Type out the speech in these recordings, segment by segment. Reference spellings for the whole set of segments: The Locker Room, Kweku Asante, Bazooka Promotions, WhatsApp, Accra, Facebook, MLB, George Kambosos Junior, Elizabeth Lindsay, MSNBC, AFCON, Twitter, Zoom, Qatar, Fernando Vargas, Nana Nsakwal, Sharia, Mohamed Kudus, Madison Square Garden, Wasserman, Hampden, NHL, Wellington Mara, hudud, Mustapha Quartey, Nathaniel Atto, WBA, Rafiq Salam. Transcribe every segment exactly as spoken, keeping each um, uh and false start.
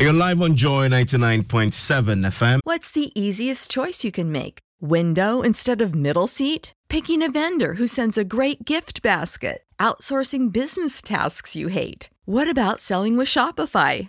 You're live on Joy ninety-nine point seven F M. What's the easiest choice you can make? Window instead of middle seat? Picking a vendor who sends a great gift basket? Outsourcing business tasks you hate? What about selling with Shopify?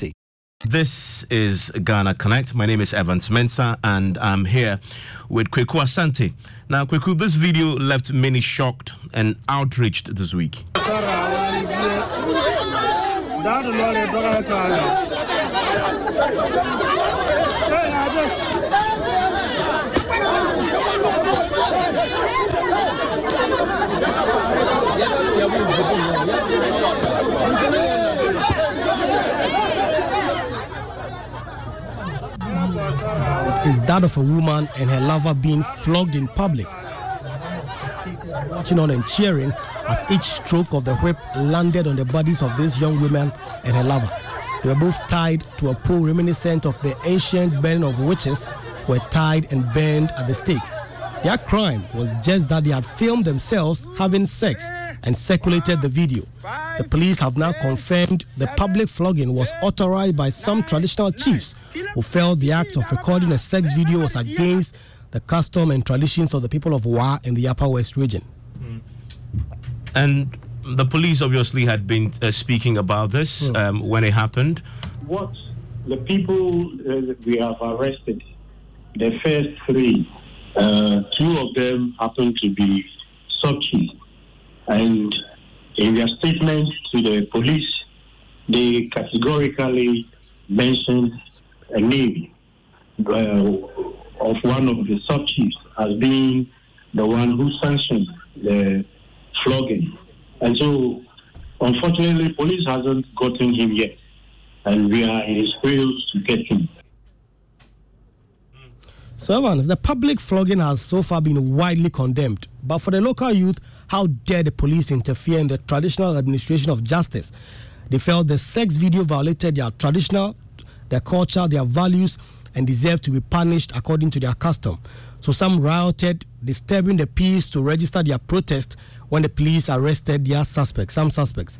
This is Ghana Connect. My name is Evans Mensah, and I'm here with Kweku Asante. Now, Kweku, this video left many shocked and outraged this week. Is that of a woman and her lover being flogged in public. Watching on and cheering as each stroke of the whip landed on the bodies of these young women and her lover. They were both tied to a pole reminiscent of the ancient burning of witches, were tied and burned at the stake. Their crime was just that they had filmed themselves having sex and circulated the video. The police have now confirmed the public flogging was authorized by some traditional chiefs who felt the act of recording a sex video was against the custom and traditions of the people of Wa in the Upper West region. And the police obviously had been uh, speaking about this mm. um, when it happened. What the people uh, we have arrested, the first three, uh, two of them happened to be Sochi. And in their statement to the police, they categorically mentioned a name uh, of one of the sub-chiefs as being the one who sanctioned the flogging. And so, unfortunately, police hasn't gotten him yet. And we are in his fields to get him. So, Evans, the public flogging has so far been widely condemned. But for the local youth, how dare the police interfere in the traditional administration of justice? They felt the sex video violated their traditional, their culture, their values, and deserved to be punished according to their custom. So some rioted, disturbing the peace to register their protest when the police arrested their suspects, some suspects.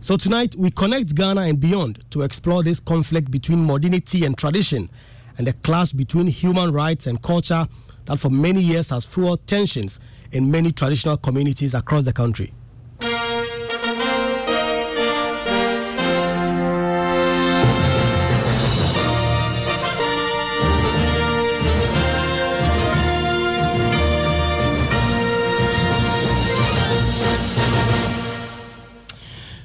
So tonight, we connect Ghana and beyond to explore this conflict between modernity and tradition and the clash between human rights and culture that for many years has fueled tensions in many traditional communities across the country.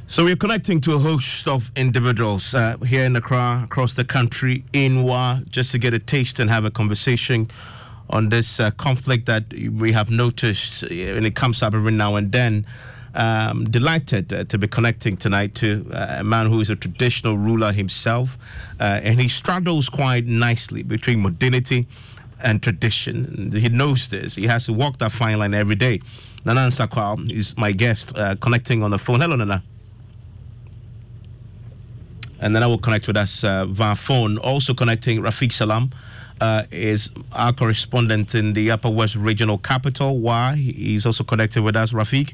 So we're connecting to a host of individuals uh, here in Accra, across the country, in Wa, just to get a taste and have a conversation on this uh, conflict that we have noticed when it comes up every now and then. Um, delighted uh, to be connecting tonight to uh, a man who is a traditional ruler himself, uh, and he straddles quite nicely between modernity and tradition. He knows this. He has to walk that fine line every day. Nana Nsakwal is my guest, uh, connecting on the phone. Hello, Nana. And then I will connect with us uh, via phone. Also connecting, Rafiq Salam uh, is our correspondent in the Upper West Regional Capital. Why? He's also connected with us. Rafiq?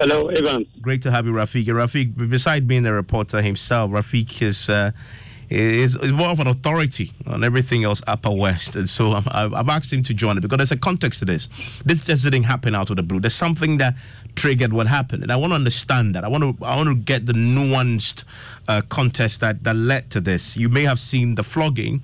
Hello, Evans. Great to have you, Rafiq. Rafiq, besides being a reporter himself, Rafiq is uh, is, is more of an authority on everything else Upper West. And so I'm, I've asked him to join it because there's a context to this. This just didn't happen out of the blue. There's something that triggered what happened, and I want to understand that. I want to I want to get the nuanced uh, context that, that led to this. You may have seen the flogging,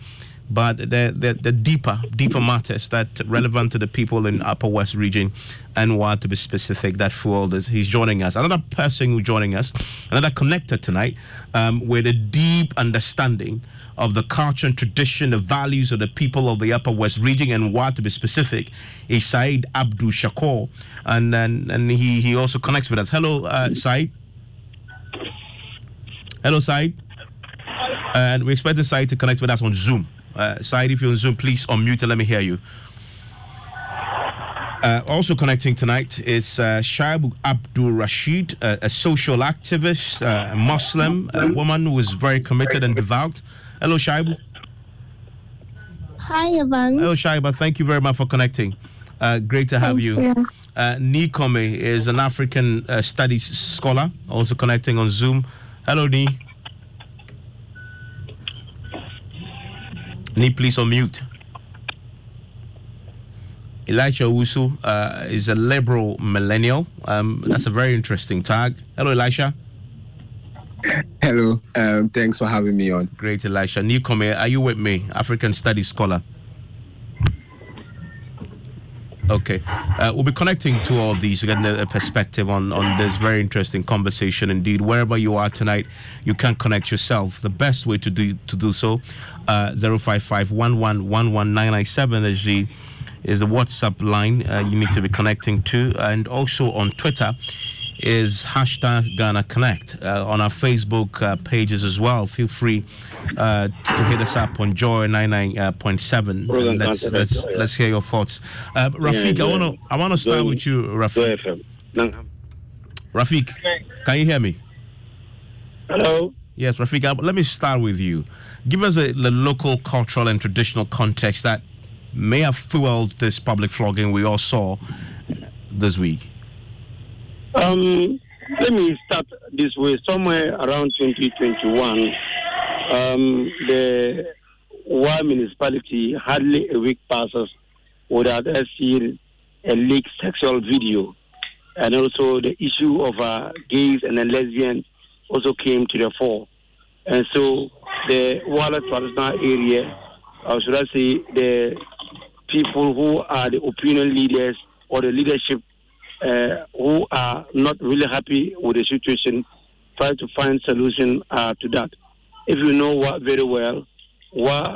but the, the the deeper deeper matters that relevant to the people in Upper West Region, and why to be specific, that fueled this. He's joining us. Another person who's joining us, another connector tonight, um, with a deep understanding of the culture and tradition, the values of the people of the Upper West Region, and why to be specific, is Saeed Abdu Shakor, and and, and he, he also connects with us. Hello, uh, Saeed. Hello, Saeed. And uh, we expect Saeed to connect with us on Zoom. Uh, Saeed, if you're on Zoom, please unmute and let me hear you. Uh, also connecting tonight is uh, Shaibu Abdul Rashid, a, a social activist, uh, a Muslim, a woman who is very committed and devout. Hello, Shaibu. Hi, Evans. Hello, Shaibu. Thank you very much for connecting. Uh, great to have Thank you. you. Uh, Nikome is an African uh, studies scholar, also connecting on Zoom. Hello, Ni. Ni, please unmute. Elisha Usu uh, is a liberal millennial. Um, that's a very interesting tag. Hello, Elisha. Hello, um, thanks for having me on. Great, Elisha. Nikome, are you with me? African Studies Scholar. Okay. Uh, we'll be connecting to all these, getting a perspective on, on this very interesting conversation indeed. Wherever you are tonight, you can connect yourself. The best way to do to do so, uh, zero five five one one one one nine nine seven is the, is the WhatsApp line uh, you need to be connecting to. And also on Twitter is hashtag Ghana Connect. Uh, on our Facebook uh, pages as well, feel free uh, to hit us up on Joy ninety-nine point seven. Uh, let's let's let's hear your thoughts. Uh, Rafiq, yeah, I want to I want to start Joy, with you, Rafiq. Rafiq, can you hear me? Hello. Yes, Rafiq. I, let me start with you. Give us a, the local cultural and traditional context that may have fueled this public flogging we all saw this week. Um, let me start this way. Somewhere around twenty twenty-one, um, the Wa municipality, hardly a week passes without us seeing a leaked sexual video. And also the issue of uh, gays and lesbians also came to the fore. And so the Wala traditional area, or should I say the people who are the opinion leaders or the leadership Uh, who are not really happy with the situation, try to find solution uh, to that. If you know what very well, what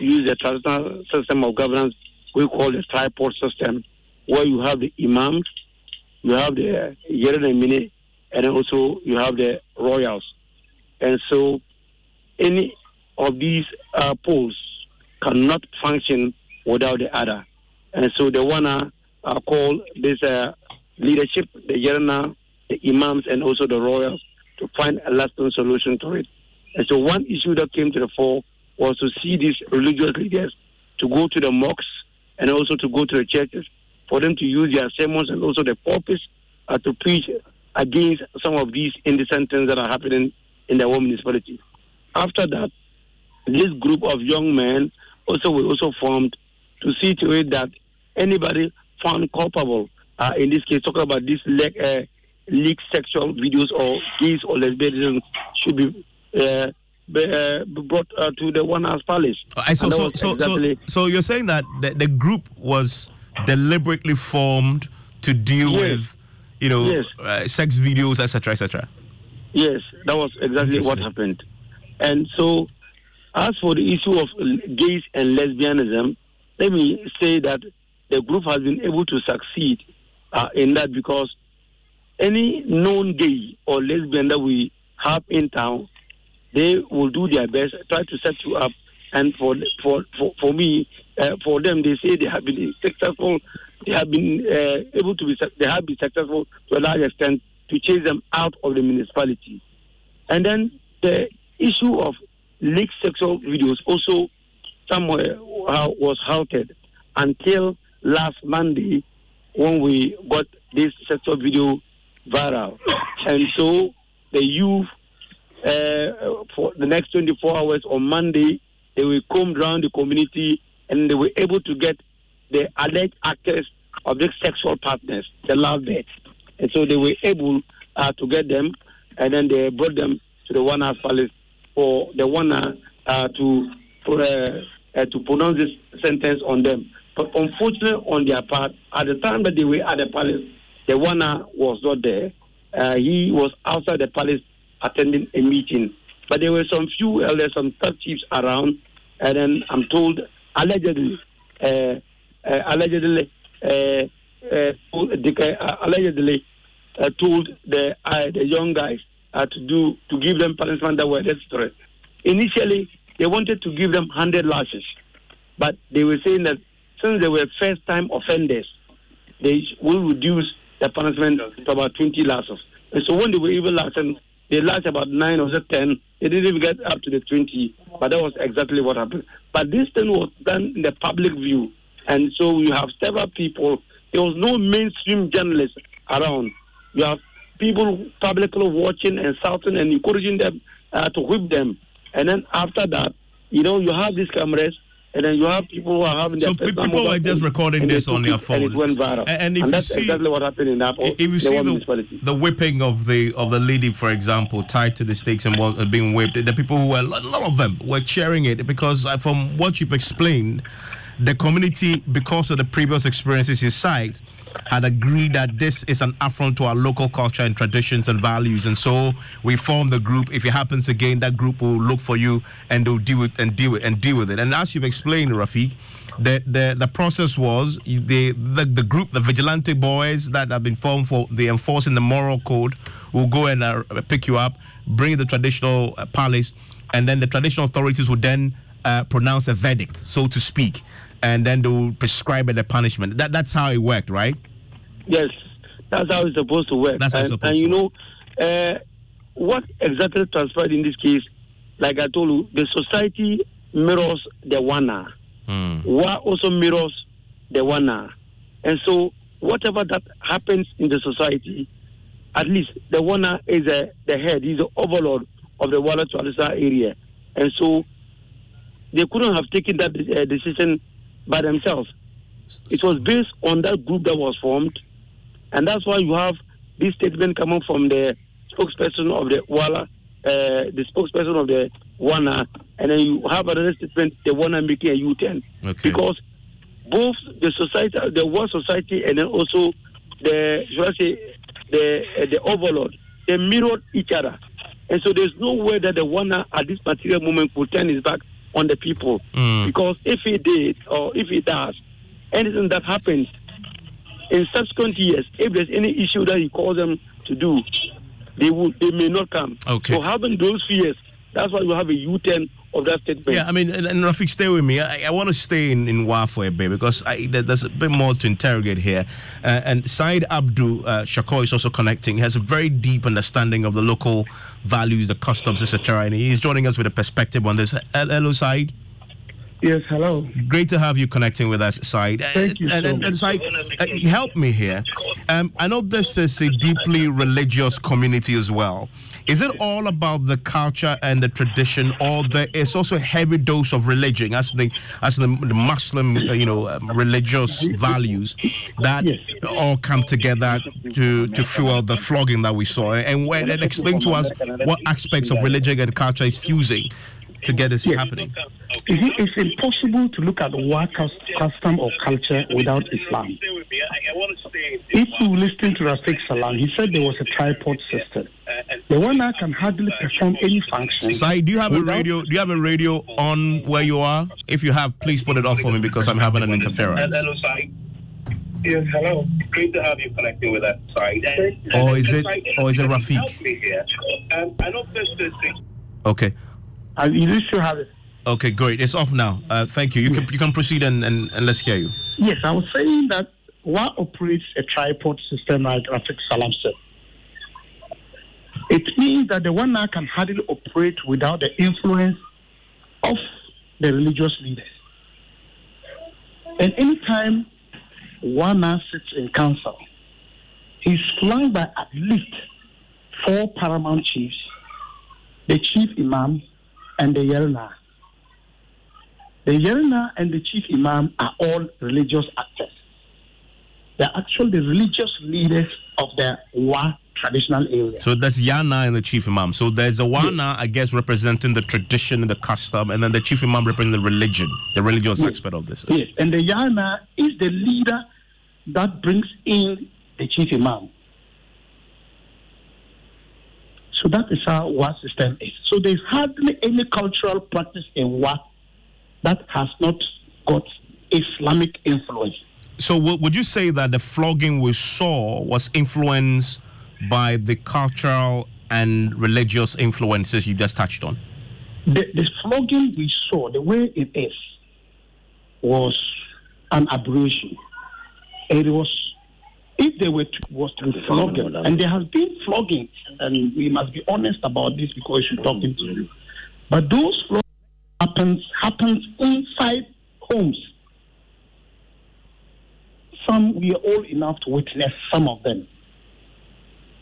use the traditional system of governance we call the tripod system, where you have the imams, you have the yerelemine, and also you have the royals. And so any of these uh, poles cannot function without the other. And so they want to uh, call this uh, leadership, the Yerna, the imams, and also the royals to find a lasting solution to it. And so one issue that came to the fore was to see these religious leaders to go to the mosques and also to go to the churches for them to use their sermons and also the pulpits uh, to preach against some of these indecent things that are happening in their own municipality. After that, this group of young men also were also formed to see to it that anybody found culpable, uh, in this case, talking about these le- uh, leaked sexual videos or gays or lesbians, should be uh, be, uh, be brought uh, to the one as palace. Uh, so, so, so, exactly so, so you're saying that the, the group was deliberately formed to deal yes. with, you know, yes. uh, sex videos, et cetera, et cetera. Yes, that was exactly what happened. And so, as for the issue of gays and lesbianism, let me say that the group has been able to succeed uh, in that, because any known gay or lesbian that we have in town, they will do their best, try to set you up. And for for for, for me, uh, for them, they say they have been successful. They have been uh, able to be. They have been successful to a large extent to chase them out of the municipality. And then the issue of leaked sexual videos also somewhere was halted until last Monday when we got this sexual video viral. And so the youth, uh, for the next twenty-four hours on Monday, they were combed around the community and they were able to get the alleged actors of the sexual partners, the love dates. And so they were able uh, to get them, and then they brought them to the Warner's Palace for the Warner uh, to for, uh, uh, to pronounce this sentence on them. But unfortunately, on their part, at the time that they were at the palace, the Warner was not there. Uh, he was outside the palace attending a meeting. But there were some few elders, some top chiefs around, and then I'm told allegedly, uh, uh, allegedly, uh, uh, allegedly uh, told the uh, the young guys uh, to do to give them punishment that were desperate. Initially, they wanted to give them one hundred lashes, but they were saying that since they were first-time offenders, they will reduce the punishment to about twenty lashes. And so when they were even lashed, they lashed about nine or ten. They didn't even get up to the twenty, but that was exactly what happened. But this thing was done in the public view, and so you have several people. There was no mainstream journalists around. You have people publicly watching and shouting and encouraging them uh, to whip them. And then after that, you know, you have these cameras, and then you have people who are having their... So people were just recording this on their phones. And it went viral. And, and, if and that's see, exactly what happened in Apple. If you see the, the whipping of the of the lady, for example, tied to the stakes and being whipped, the people who were... A lot of them were sharing it because from what you've explained, the community, because of the previous experiences you cite, had agreed that this is an affront to our local culture and traditions and values, and so we formed the group. If it happens again, that group will look for you and they'll deal with and deal with and deal with it. And as you've explained, Rafiq, the the, the process was the, the the group, the vigilante boys that have been formed for the enforcing the moral code, will go and uh, pick you up, bring the traditional uh, palace, and then the traditional authorities would then uh, pronounce a verdict, so to speak. And then they will prescribe it a punishment. That that's how it worked, right? Yes, that's how it's supposed to work. That's how it's supposed and, to and work. You know, uh, what exactly transpired in this case? Like I told you, the society mirrors the Wana. Mm. Wa also mirrors the Wana, and so whatever that happens in the society, at least the Wana is a, the head, he's the overlord of the Wana Chalisa area, and so they couldn't have taken that uh, decision by themselves. It was based on that group that was formed, and that's why you have this statement coming from the spokesperson of the Wala, uh, the spokesperson of the Wana, and then you have another statement, the Wana making a U-turn. Okay. Because both the society, the Wala society, and then also the, should I say, the uh, the overlord, they mirrored each other, and so there's no way that the Wana at this particular moment could turn his back on the people. Mm. Because if he did, or if he does, anything that happens in subsequent years, if there's any issue that he calls them to do, they would, they may not come. Okay. So having those fears, that's why you have a U-turn of that statement. Yeah, I mean, and, and Rafiq, stay with me. I, I want to stay in, in W A R for a bit because I, there's a bit more to interrogate here. Uh, and Saeed Abdu uh, Shakor is also connecting. He has a very deep understanding of the local values, the customs, et cetera. And he's joining us with a perspective on this. Hello, Saeed. Yes, hello. Great to have you connecting with us, Saeed. Thank you. And, so and, and Saeed, uh, help me here. Um, I know this is a deeply religious community as well. Is it all about the culture and the tradition, or there is also a heavy dose of religion, as the as the Muslim, you know, um, religious values that yes. all come together to to fuel the flogging that we saw? And, when, and explain to us what aspects of religion and culture is fusing to get this yes. happening. It's impossible to look at one custom or culture without Islam. If you listen to Rafiq Salam, he said there was a tripod system. The one that can hardly perform any function. Saeed, do you have a radio? Do you have a radio on where you are? If you have, please put it off for me because I'm having an interference. Hello, Saeed. Yes, hello. Great to have you connecting with us, Saeed. Or is it? Or is it Rafiq? I know this thing. Okay. And you still have it. Okay, great. It's off now. Uh, thank you. You yes. can you can proceed and, and, and let's hear you. Yes, I was saying that W A R operates a tripod system like Rafiq Salam said. It means that the one that can hardly operate without the influence of the religious leaders. And any time one now sits in council, he's flanked by at least four paramount chiefs, the chief imam, and the Yerna. The Yerna and the chief imam are all religious actors. They are actually the religious leaders of the W A traditional area. So that's Yana and the chief imam. So there's a Wana, yes. I guess, representing the tradition and the custom, and then the chief imam represents the religion, the religious yes. aspect of this. Yes, and the Yana is the leader that brings in the chief imam. So that is how W A R system is. So there's hardly any cultural practice in W A R that has not got Islamic influence. So w- would you say that the flogging we saw was influenced by the cultural and religious influences you just touched on? The, the flogging we saw, the way it is, was an aberration. It was If they were to, was to be flogged, and there has been flogging, and we must be honest about this because we're talking to you. But those flogging happens happens inside homes. Some we are old enough to witness some of them.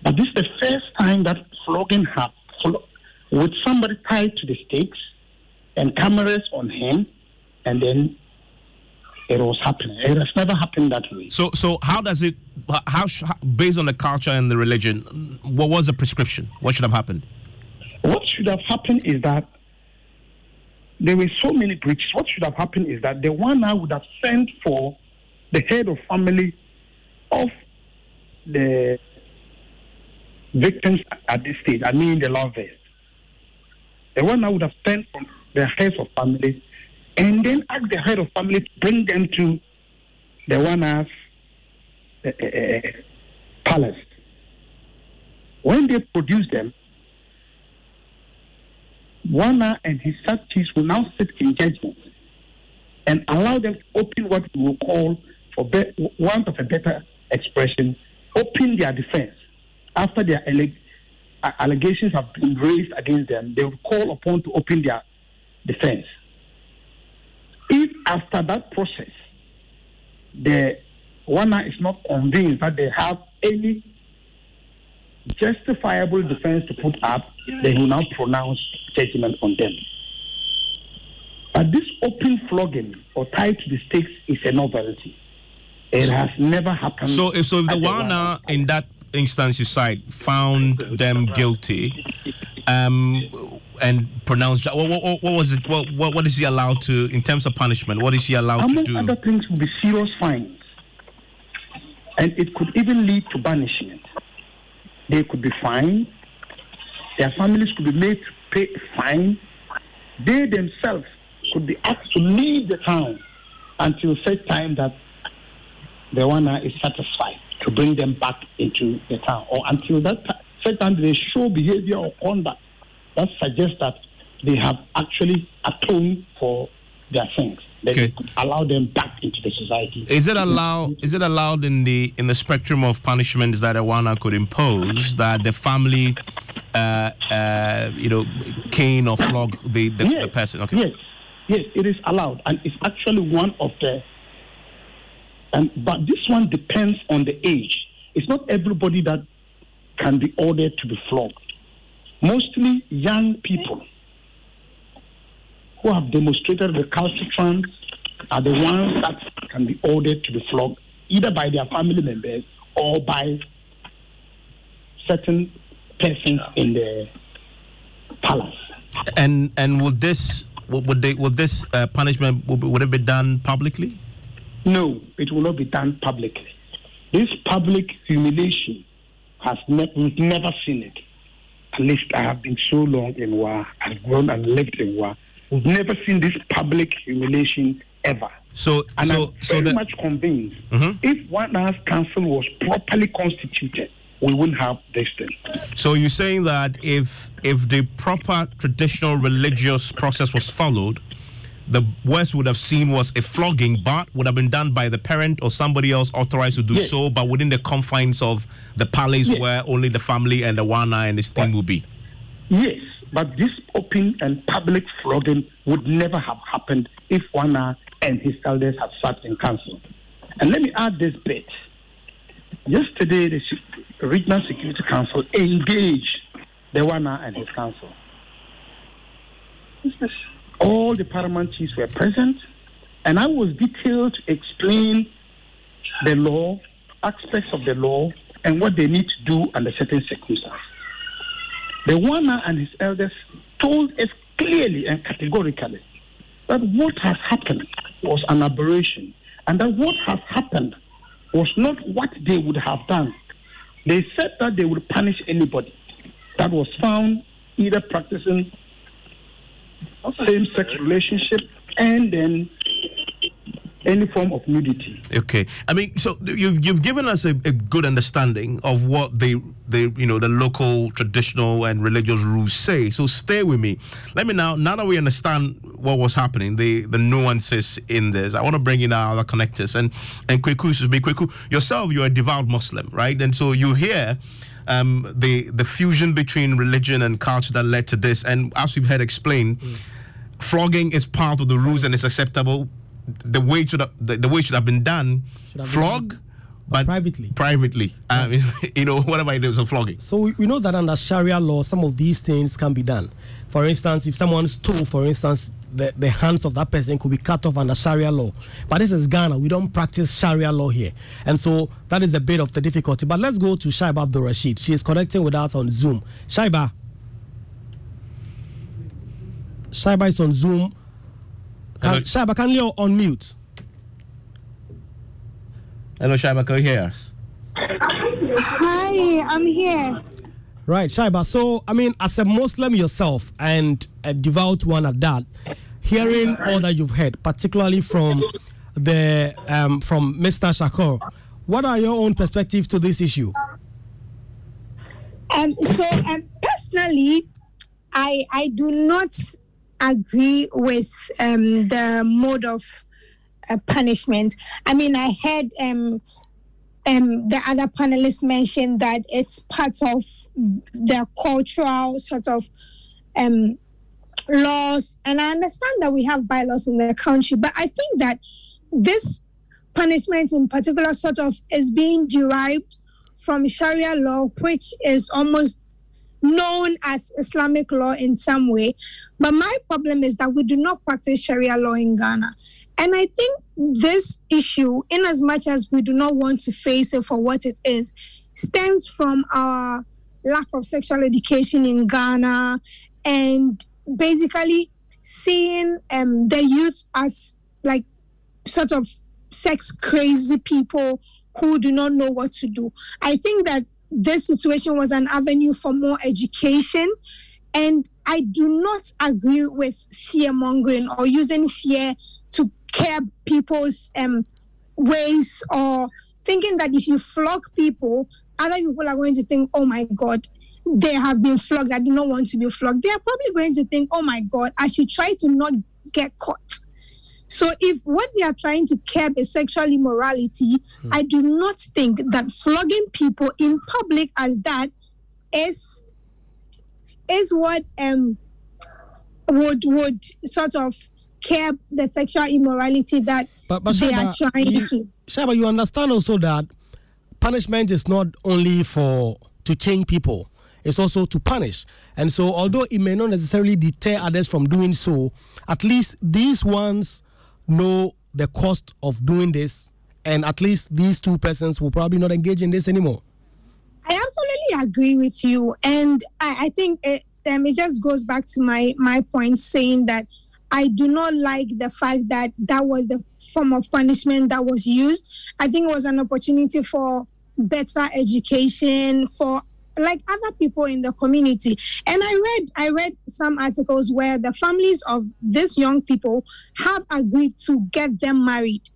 But this is the first time that flogging happened with somebody tied to the stakes and cameras on him, and then. It was happening. It has never happened that way. So, so how does it? How, based on the culture and the religion, what was the prescription? What should have happened? What should have happened is that there were so many breaches. What should have happened is that the one I would have sent for the head of family of the victims at this stage. I mean, the lovers. The one I would have sent from the head of family. And then ask the head of family to bring them to the one as uh, uh, palace. When they produce them, Wana and his subjects will now sit in judgment and allow them to open what we will call, for be- want of a better expression, open their defense. After their alleg- allegations have been raised against them, they will call upon to open their defense. If after that process, the W A R is not convinced that they have any justifiable defense to put up, they will now pronounce judgment on them. But this open flogging or tied to the stakes is a novelty. It so, has never happened. So if, so if the W A R in that instance you cite found them guilty, Um, and pronounce. What, what, what was it? What, what what is he allowed to in terms of punishment? What is he allowed Among to do? Among other things, would be serious fines, and it could even lead to banishment. They could be fined. Their families could be made to pay a fine. They themselves could be asked to leave the town until such time that the owner is satisfied to bring them back into the town, or until that time. Second, they show behavior or conduct that suggests that they have actually atoned for their sins. That okay. It could allow them back into the society. Is it allowed? Is it allowed in the in the spectrum of punishments that Rwanda could impose that the family, uh, uh, you know, cane or flog the, the, yes. the person? Okay. Yes, yes, it is allowed, and it's actually one of the. And but this one depends on the age. It's not everybody that can be ordered to be flogged. Mostly young people who have demonstrated recalcitrance are the ones that can be ordered to be flogged, either by their family members or by certain persons in the palace. And and would this would they would this uh, punishment would it be done publicly? No, it will not be done publicly. This public humiliation has ne- we've never seen it. At least I have been so long in war. I've grown and lived in war. We've never seen this public humiliation ever. So, and so, I'm so very that, much convinced mm-hmm. if Rwanda's council was properly constituted, we wouldn't have this thing. So you're saying that if if the proper traditional religious process was followed, the worst would have seen was a flogging, but would have been done by the parent or somebody else authorized to do yes. so, but within the confines of the palace yes. where only the family and the Rwanda and his team right. will be. Yes. But this open and public flogging would never have happened if Wana and his elders had sat in council. And let me add this bit. Yesterday, the Regional Security Council engaged the Wana and his council. All the paramount chiefs were present, and I was detailed to explain the law, aspects of the law, and what they need to do under certain circumstances. The Wana and his elders told us clearly and categorically that what has happened was an aberration, and that what has happened was not what they would have done. They said that they would punish anybody that was found either practicing same-sex relationship and then any form of nudity. Okay, I mean, so you've you've given us a, a good understanding of what the the you know the local traditional and religious rules say. So stay with me. Let me now now that we understand what was happening, the the nuances in this. I want to bring in our other connectors and and Kweku, Kweku yourself. You're a devout Muslim, right? And so you hear um, the the fusion between religion and culture that led to this. And as we've had explained, mm. flogging is part of the rules and it's acceptable. The way should have, the, the way should have been done, have flog, been, but privately. Privately, yeah. I mean, you know, whatever it is, a flogging. So we, we know that under Sharia law, some of these things can be done. For instance, if someone stole, for instance, the, the hands of that person could be cut off under Sharia law. But this is Ghana; we don't practice Sharia law here, and so that is a bit of the difficulty. But let's go to Shaibu Abdul Rashid. She is connecting with us on Zoom. Shaiba, Shaiba is on Zoom. Can, Shaiba, can you unmute? Hello, Shaiba, can you hear us? Hi, I'm here. Right, Shaiba, so, I mean, as a Muslim yourself and a devout one at that, hearing all that you've heard, particularly from the um, from Mister Shakor, what are your own perspectives to this issue? Um, so, um, personally, I I do not... agree with um, the mode of uh, punishment. I mean, I heard um, um, the other panelists mention that it's part of the cultural sort of um, laws, and I understand that we have bylaws in the country, but I think that this punishment in particular sort of is being derived from Sharia law, which is almost known as Islamic law in some way. But my problem is that we do not practice Sharia law in Ghana. And I think this issue, in as much as we do not want to face it for what it is, stems from our lack of sexual education in Ghana and basically seeing um, the youth as like sort of sex crazy people who do not know what to do. I think that this situation was an avenue for more education. And I do not agree with fear-mongering or using fear to curb people's um, ways or thinking that if you flog people, other people are going to think, oh, my God. they have been flogged, I do not want to be flogged, they are probably going to think, oh my God, I should try to not get caught. So if what they are trying to curb is sexual immorality, mm-hmm. I do not think that flogging people in public as that is is what um would would sort of curb the sexual immorality that but, but they Shaibu, are trying you, to. Shaibu, you understand also that punishment is not only for to change people. It's also to punish. And so although it may not necessarily deter others from doing so, at least these ones know the cost of doing this, and at least these two persons will probably not engage in this anymore. I absolutely agree with you. And I, I think it, um, it just goes back to my, my point saying that I do not like the fact that that was the form of punishment that was used. I think it was an opportunity for better education, for like other people in the community. And I read I read some articles where the families of these young people have agreed to get them married.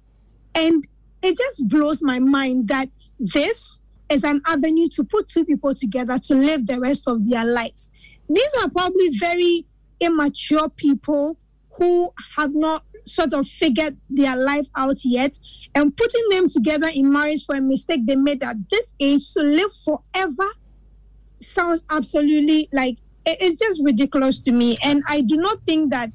And it just blows my mind that this is an avenue to put two people together to live the rest of their lives. These are probably very immature people who have not sort of figured their life out yet, and putting them together in marriage for a mistake they made at this age to live forever sounds absolutely like it's just ridiculous to me. And I do not think that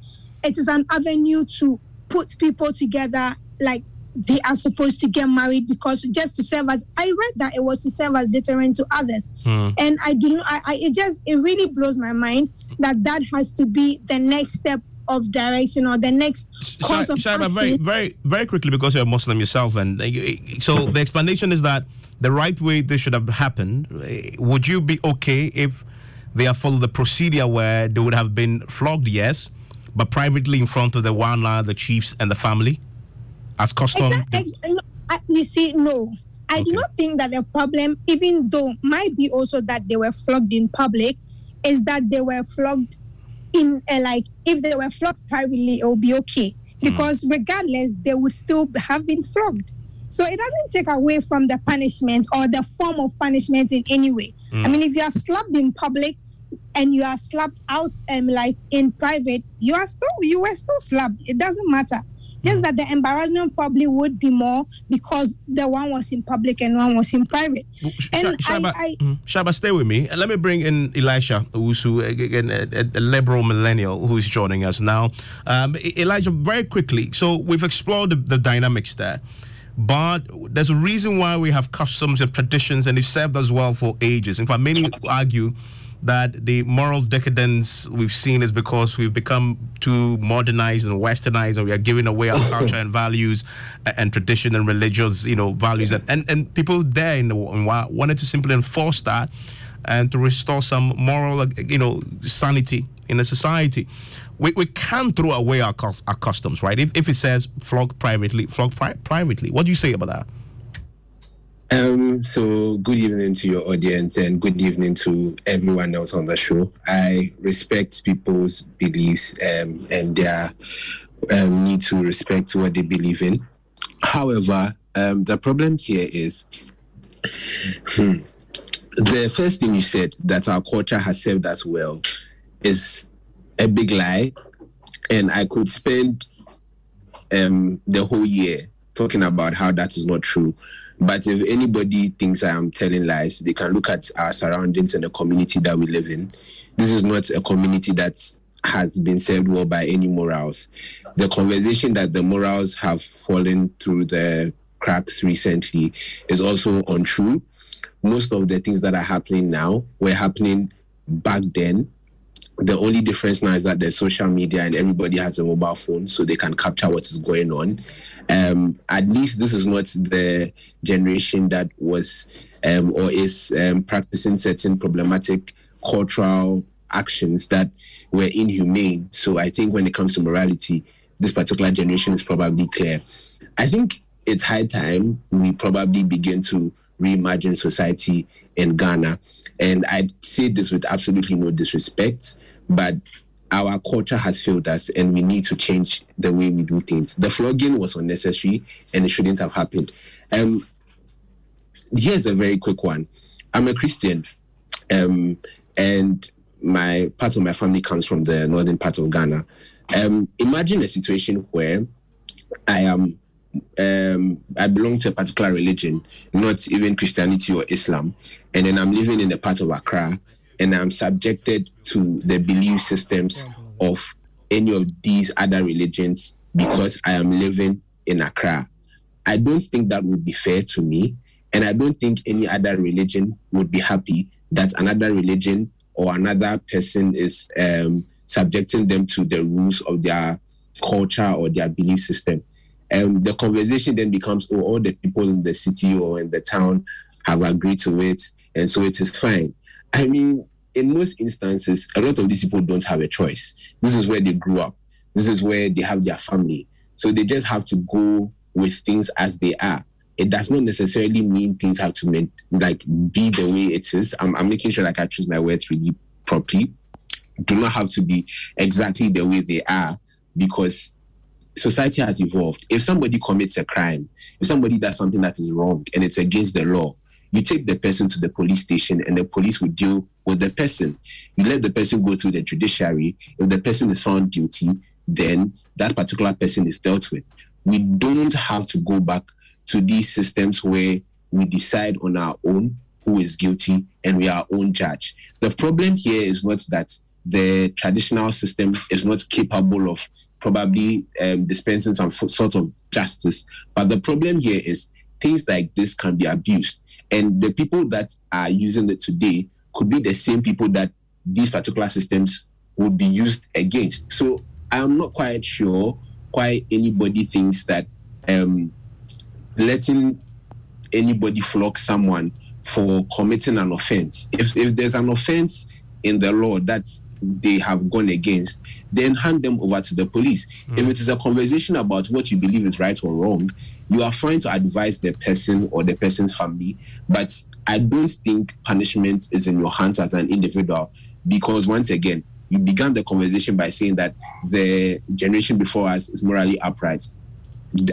it is an avenue to put people together like they are supposed to get married, because just to serve as, I read that it was to serve as deterrent to others. Mm. And I do I, I it just it really blows my mind that that has to be the next step of direction or the next course Sh- of Shaibu, action. Very, very, very quickly, because you're a Muslim yourself, and uh, so the explanation is that the right way this should have happened. Would you be okay if they have followed the procedure where they would have been flogged? Yes, but privately in front of the wana, the chiefs, and the family, as custom. Exactly. You see, no, I okay. do not think that the problem, even though might be also that they were flogged in public, is that they were flogged. In uh, like, if they were flogged privately, it would be okay, because mm. regardless, they would still have been flogged. So it doesn't take away from the punishment or the form of punishment in any way. Mm. I mean, if you are slapped in public and you are slapped out and um, like in private, you are still you were still slapped. It doesn't matter. Just that the embarrassment probably would be more because the one was in public and one was in private. Sh- and Shaibu, I, I, Shaibu, stay with me. Let me bring in Elisha Usu, a, a liberal millennial who is joining us now. Um, Elisha, very quickly. So we've explored the, the dynamics there, but there's a reason why we have customs and traditions, and they've served us well for ages. In fact, many argue that the moral decadence we've seen is because we've become too modernized and westernized, and we are giving away our culture and values and tradition and religious, you know, values. And, and, and people there in the wanted to simply enforce that and to restore some moral, you know, sanity in the society. We we can't throw away our our customs, right? If if it says flog privately, flog pri- privately. What do you say about that? Um, so good evening to your audience, and good evening to everyone else on the show. I respect people's beliefs um, and their um, need to respect what they believe in. However, um, the problem here is hmm, the first thing you said, that our culture has served us well, is a big lie. And I could spend um, the whole year talking about how that is not true. But if anybody thinks I am telling lies, they can look at our surroundings and the community that we live in. This is not a community that has been served well by any morals. The conversation that the morals have fallen through the cracks recently is also untrue. Most of the things that are happening now were happening back then. The only difference now is that there's social media and everybody has a mobile phone, so they can capture what is going on. Um, at least this is not the generation that was um, or is um, practicing certain problematic cultural actions that were inhumane. So I think when it comes to morality, this particular generation is probably clear. I think it's high time we probably begin to reimagine society in Ghana. And I say this with absolutely no disrespect, but our culture has failed us, and we need to change the way we do things. The flogging was unnecessary, and it shouldn't have happened. Um, here's a very quick one. I'm a Christian, um, and my part of my family comes from the northern part of Ghana. Um, imagine a situation where I am, um, I belong to a particular religion, not even Christianity or Islam, and then I'm living in the part of Accra, and I'm subjected to the belief systems of any of these other religions because I am living in Accra. I don't think that would be fair to me, and I don't think any other religion would be happy that another religion or another person is um, subjecting them to the rules of their culture or their belief system. And the conversation then becomes, oh, all the people in the city or in the town have agreed to it, and so it is fine. I mean, in most instances, a lot of these people don't have a choice. This is where they grew up. This is where they have their family. So they just have to go with things as they are. It does not necessarily mean things have to mean, like be the way it is. I'm, I'm making sure like I choose my words really properly. Do not have to be exactly the way they are, because society has evolved. If somebody commits a crime, if somebody does something that is wrong and it's against the law, you take the person to the police station and the police will deal with the person. You let the person go through the judiciary. If the person is found guilty, then that particular person is dealt with. We don't have to go back to these systems where we decide on our own who is guilty and we are our own judge. The problem here is not that the traditional system is not capable of probably um, dispensing some f- sort of justice, but the problem here is things like this can be abused. And the people that are using it today could be the same people that these particular systems would be used against. So I'm not quite sure why anybody thinks that um, letting anybody flog someone for committing an offense. If if there's an offense in the law that they have gone against, then hand them over to the police. Mm. If it is a conversation about what you believe is right or wrong, you are fine to advise the person or the person's family, but I don't think punishment is in your hands as an individual, because once again, you began the conversation by saying that the generation before us is morally upright.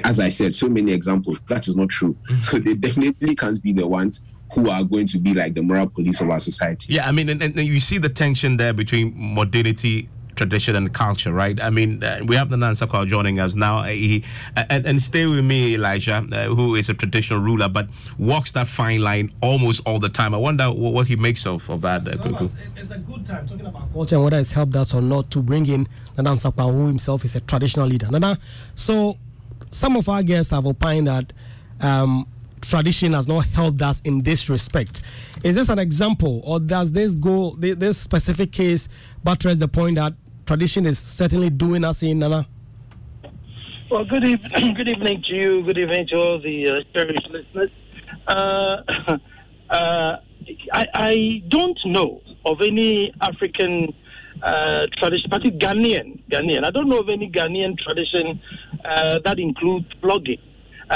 As I said, so many examples, that is not true. Mm-hmm. So they definitely can't be the ones who are going to be like the moral police of our society. Yeah, I mean, and, and you see the tension there between modernity, tradition, and culture, right? I mean, uh, we have Nana Nsakwal joining us now. He, uh, and, and stay with me, Elisha, uh, who is a traditional ruler, but walks that fine line almost all the time. I wonder what, what he makes of, of that. Uh, so it's a good time talking about culture and whether it's helped us or not to bring in Nana Nsakwal, who himself is a traditional leader. Nana, so some of our guests have opined that um, tradition has not helped us in this respect. Is this an example, or does this go, this specific case buttress the point that tradition is certainly doing us in, Nana? Well, good, e- good evening to you. Good evening to all the uh, cherished listeners. Uh, uh, I, I don't know of any African Uh, tradition, particularly Ghanaian, Ghanaian. I don't know of any Ghanaian tradition uh, that includes flogging.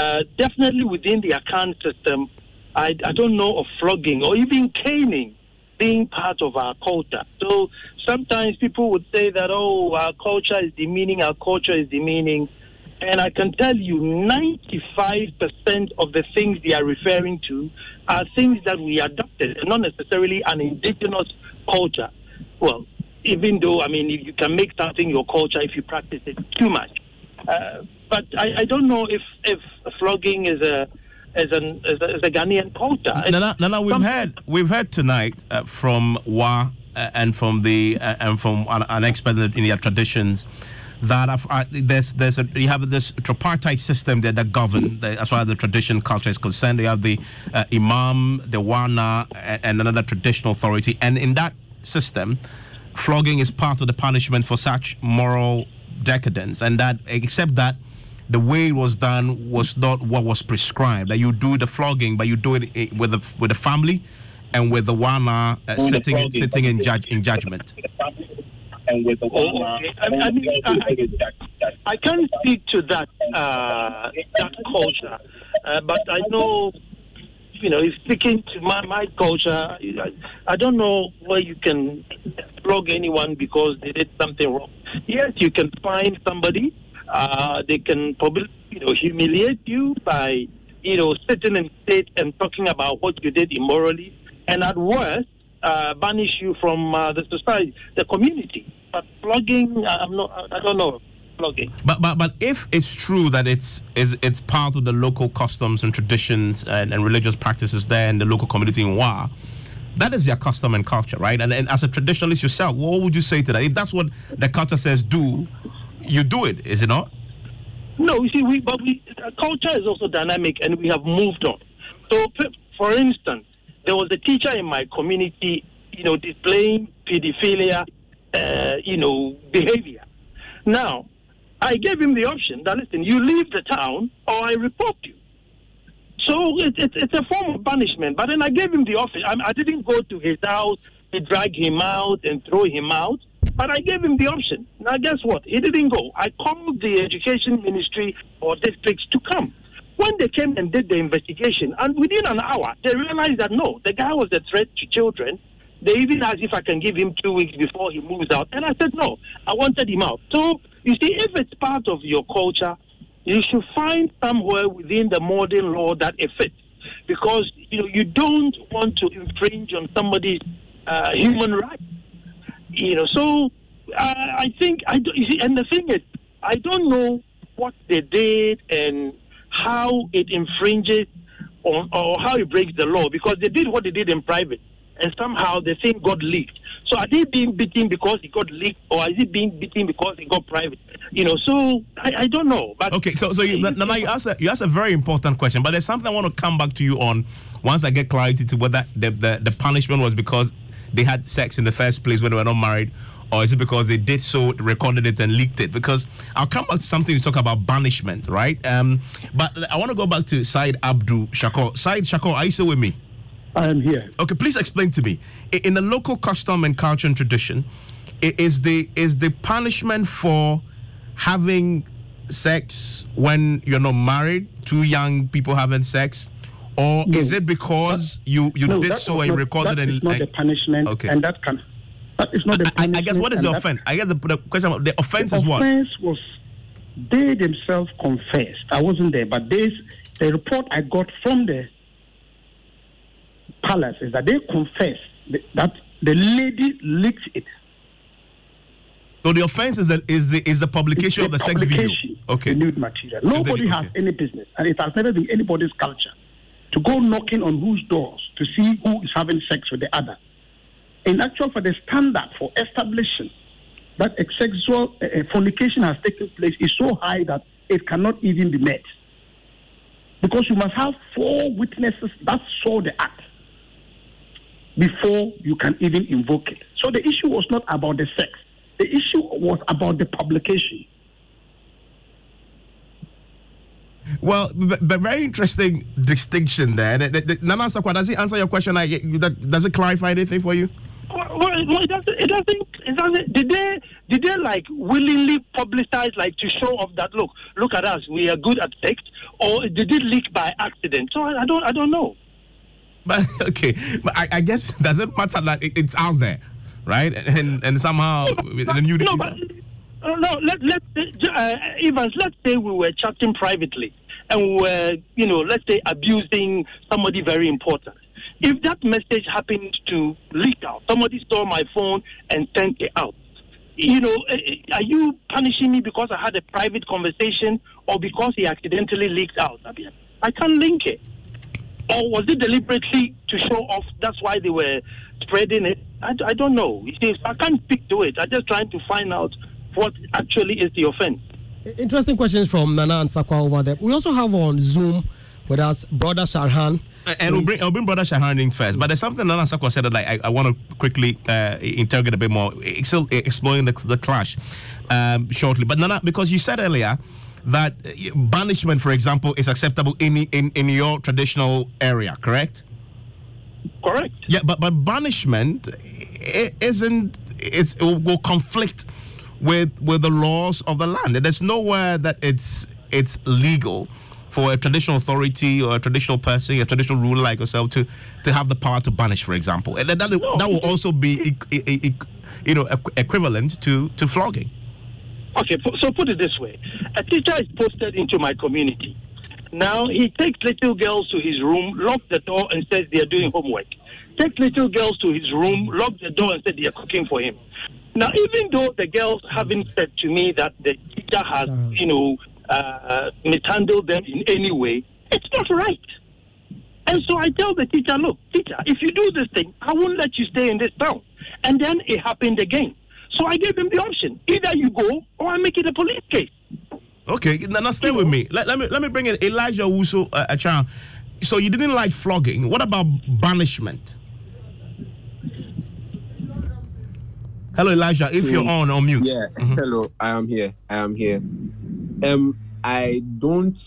Uh, definitely within the Akan system, I, I don't know of flogging or even caning being part of our culture. So sometimes people would say that, oh, our culture is demeaning, our culture is demeaning. And I can tell you ninety-five percent of the things they are referring to are things that we adopted, and not necessarily an indigenous culture. Well, even though, I mean, if you can make something your culture if you practice it too much. Uh, but I, I don't know if, if flogging is a is an is a, is a Ghanaian culture. Nana, Nana, we've heard we've heard tonight uh, from Wa uh, and from the uh, and from an, an expert in their traditions that uh, there's there's a, you have this tripartite system that, that govern the, as far as the tradition culture is concerned. You have the uh, imam, the wana, and another traditional authority, and in that system, flogging is part of the punishment for such moral decadence, and that except that the way it was done was not what was prescribed. That you do the flogging, but you do it with the with the family and with the wana uh, sitting the flogging, sitting in judge in judgment. And with the wana, okay. I, I mean, I, I can't speak to that uh, that culture, uh, but I know. You know, speaking to my, my culture, I, I don't know where you can flog anyone because they did something wrong. Yes, you can find somebody. Uh, they can probably, you know, humiliate you by, you know, sitting in state and talking about what you did immorally. And at worst, uh, banish you from uh, the society, the community. But blogging, I'm not. I don't know. Blogging. But but but if it's true that it's is it's part of the local customs and traditions and, and religious practices there in the local community in Wa, that is their custom and culture, right? And, and as a traditionalist yourself, what would you say to that? If that's what the culture says do, you do it, is it not? No, you see, we but we culture is also dynamic, and we have moved on. So, for instance, there was a teacher in my community, you know, displaying pedophilia, uh, you know, behavior. Now, I gave him the option that, listen, you leave the town or I report you. So it, it, it's a form of punishment. But then I gave him the option. I, I didn't go to his house to drag him out and throw him out. But I gave him the option. Now, guess what? He didn't go. I called the education ministry or districts to come. When they came and did the investigation, and within an hour, they realized that, no, the guy was a threat to children. They even asked if I can give him two weeks before he moves out. And I said, no, I wanted him out. So, you see, if it's part of your culture, you should find somewhere within the modern law that it fits. Because, you know, you don't want to infringe on somebody's uh, human rights. You know, so uh, I think, I do, you see, and the thing is, I don't know what they did and how it infringes or, or how it breaks the law, because they did what they did in private, and somehow the thing got leaked. So are they being beaten because it got leaked, or is it being beaten because it got private? You know, so I, I don't know. But okay, so so you, Nana, you asked a, you asked a very important question, but there's something I want to come back to you on once I get clarity to whether the the, the punishment was because they had sex in the first place when they were not married, or is it because they did so, recorded it, and leaked it? Because I'll come back to something to talk about banishment, right? Um, but I want to go back to Saeed Abdu Shakor. Saeed Shakor, are you still with me? I am here. Okay, please explain to me. In the local custom and culture and tradition, is the is the punishment for having sex when you're not married, two young people having sex, or no, is it because that, you, you no, did so and not, recorded that and... It's not and, a punishment, okay. And that can... It's not I, I, I guess what is the offense? I guess the, the question about the offense the is what? The offense was they themselves confessed. I wasn't there, but this the report I got from the palace is that they confessed that the lady leaked it. So the offense is that is the is the publication it's of the publication, sex video, okay, the nude material. Nobody then, has okay. any business, and it has never been anybody's culture to go knocking on whose doors to see who is having sex with the other. In actual fact, the standard for establishing that sexual uh, fornication has taken place is so high that it cannot even be met. Because you must have four witnesses that saw the act before you can even invoke it. So the issue was not about the sex. The issue was about the publication. Well, but, but very interesting distinction there. The, the, the, Nana Nsakwal, does it answer your question? I, that, does it clarify anything for you? Well, it doesn't, it doesn't, it doesn't, did they, did they like willingly publicize, like to show off that, look, look at us, we are good at sex, or did it leak by accident? So I don't, I don't know. But, okay, but I, I guess it doesn't matter that it, it's out there, right? And, and somehow, no, but, the new... No, but, uh, no let, let, uh, Evans, let's say we were chatting privately and we were, you know, let's say abusing somebody very important. If that message happened to leak out, somebody stole my phone and sent it out, you know, are you punishing me because I had a private conversation or because he accidentally leaked out? I mean, I can't link it. Or was it deliberately to show off? That's why they were spreading it. I, I don't know. I can't speak to it. I'm just trying to find out what actually is the offense. Interesting questions from Nana Nsakwal over there. We also have on Zoom with us, Brother Sharhan. And we'll bring, I'll bring Brother Shahan in first. But there's something Nana Nsakwal said that like, I, I want to quickly uh, interrogate a bit more, still exploring the, the clash um, shortly. But Nana, because you said earlier that banishment, for example, is acceptable in in, in your traditional area, correct? Correct. Yeah, but, but banishment isn't, it's, it will conflict with, with the laws of the land. There's nowhere that it's it's legal for a traditional authority or a traditional person, a traditional ruler like yourself, to, to have the power to banish, for example. And that, that, no. that will also be, you know, equivalent to, to flogging. Okay, so put it this way. A teacher is posted into my community. Now, he takes little girls to his room, locks the door, and says they are doing homework. take little girls to his room, lock the door, and said they are cooking for him. Now, even though the girls haven't said to me that the teacher has, you know, uh, mishandled them in any way, it's not right. And so I tell the teacher, look, teacher, if you do this thing, I won't let you stay in this town. And then it happened again. So I gave him the option. Either you go or I make it a police case. Okay, now stay you with know. me. Let, let me. Let me bring in Elisha Usu, uh, a child. So you didn't like flogging. What about banishment? Hello, Elisha. If so, you're on, on mute. Yeah, mm-hmm. Hello. I am here. I am here. Um, I don't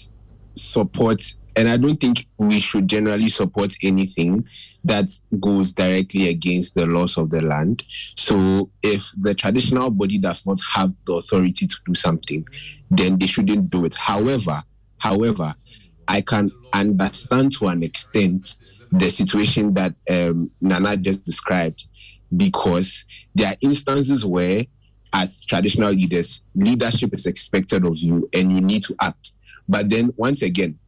support, and I don't think we should generally support anything that goes directly against the laws of the land. So if the traditional body does not have the authority to do something, then they shouldn't do it. However, however, I can understand to an extent the situation that um, Nana just described, because there are instances where, as traditional leaders, leadership is expected of you and you need to act. But then once again,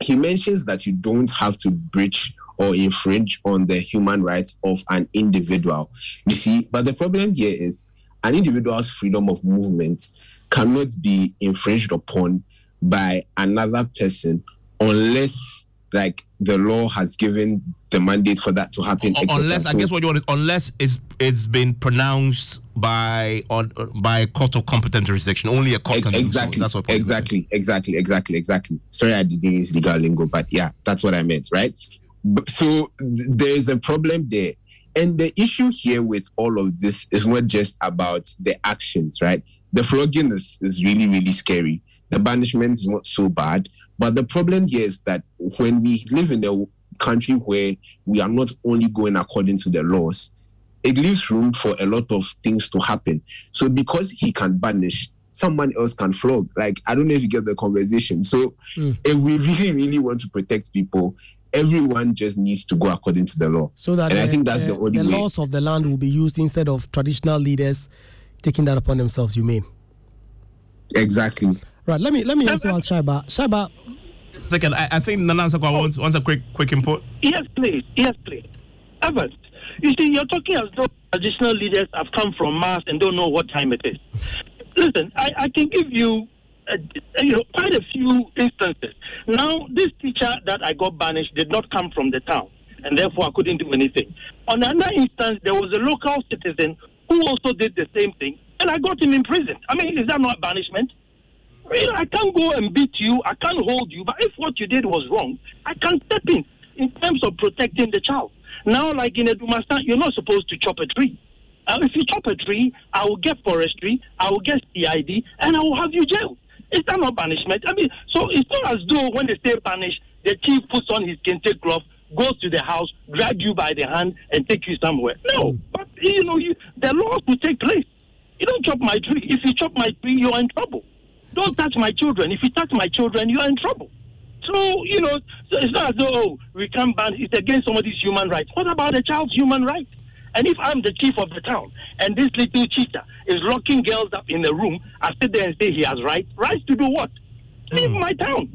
he mentions that you don't have to breach or infringe on the human rights of an individual. You see, but the problem here is an individual's freedom of movement cannot be infringed upon by another person unless, like, the law has given the mandate for that to happen. Unless, I guess what you want is, unless it's, it's been pronounced by on, by a court of competent jurisdiction, only a court. Exactly, jurisdiction. That's what exactly, exactly, exactly, exactly. Sorry, I didn't use legal lingo, but yeah, that's what I meant, right? So there is a problem there. And the issue here with all of this is not just about the actions, right? The flogging is, is really, really scary. The banishment is not so bad. But the problem here is that when we live in a country where we are not only going according to the laws, it leaves room for a lot of things to happen. So because he can banish, someone else can flog. Like, I don't know if you get the conversation. So mm. if we really, really want to protect people, everyone just needs to go according to the law. So that and uh, I think that's uh, the only the way. The laws of the land will be used instead of traditional leaders taking that upon themselves, you mean? Exactly. Right, let me let me also ask Shaiba. Shaiba. Second, I, I think Nana Nsakwal oh. wants, wants a quick quick input. Yes, please. Yes, please. Evans, you see, you're talking as though traditional leaders have come from Mars and don't know what time it is. Listen, I, I can give you, uh, you know, quite a few instances. Now, this teacher that I got banished did not come from the town, and therefore I couldn't do anything. On another instance, there was a local citizen who also did the same thing, and I got him in prison. I mean, is that not banishment? I can't go and beat you, I can't hold you, but if what you did was wrong, I can step in, in terms of protecting the child. Now, like in Edumastan, you're not supposed to chop a tree. Uh, if you chop a tree, I will get forestry, I will get C I D, and I will have you jailed. Is that not banishment? I mean, so it's not as though when they say banish, the chief puts on his kente glove, goes to the house, grab you by the hand, and take you somewhere. No, but, you know, you, the laws will take place. You don't chop my tree. If you chop my tree, you're in trouble. Don't touch my children. If you touch my children, you're in trouble. So, you know, so it's not as though, oh, we can't ban, it's against somebody's human rights. What about a child's human rights? And if I'm the chief of the town and this little cheater is locking girls up in the room, I sit there and say he has rights. Rights to do what? Leave mm. my town.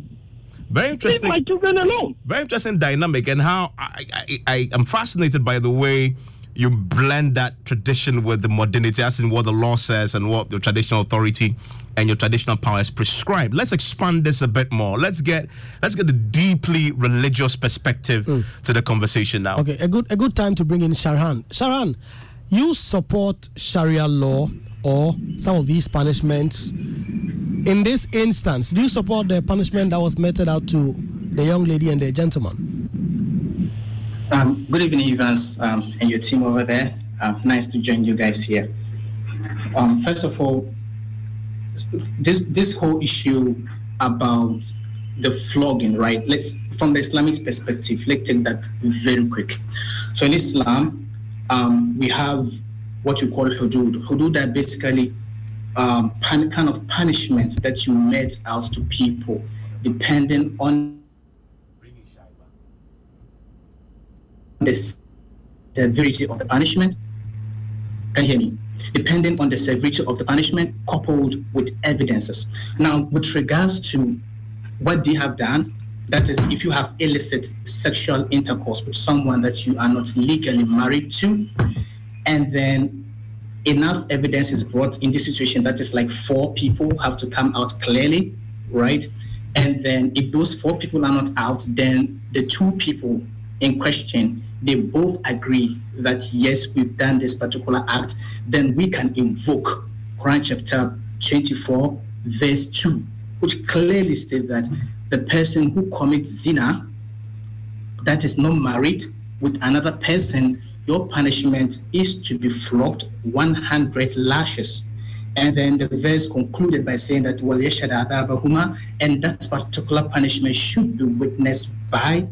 Very interesting. Leave my children alone. Very interesting dynamic, and how I, I, I am fascinated by the way you blend that tradition with the modernity, as in what the law says and what the traditional authority and your traditional power is prescribed. Let's expand this a bit more. Let's get let's get a deeply religious perspective mm. to the conversation now. Okay, a good a good time to bring in Sharan. Sharan, you support Sharia law or some of these punishments. In this instance, do you support the punishment that was meted out to the young lady and the gentleman? Um, good evening, Evans, um, and your team over there. Um, nice to join you guys here. Um, first of all, This this whole issue about the flogging, right? Let's, from the Islamic perspective, let's take that very quick. So in Islam, um, we have what you call hudud. Hudud are basically um, pan, kind of punishments that you met out to people, depending on the severity of the punishment. Can you hear me? Depending on the severity of the punishment, coupled with evidences. Now, with regards to what they have done, That is, if you have illicit sexual intercourse with someone that you are not legally married to, and then enough evidence is brought in this situation, that is like four people have to come out clearly, right? And then if those four people are not out, then the two people in question, they both agree that, yes, we've done this particular act, then we can invoke Quran chapter twenty-four, verse two, which clearly states that the person who commits zina, that is not married with another person, your punishment is to be flogged one hundred lashes. And then the verse concluded by saying that وَلْيَشْهَدْ عَذَابَهُمَا, and that particular punishment should be witnessed by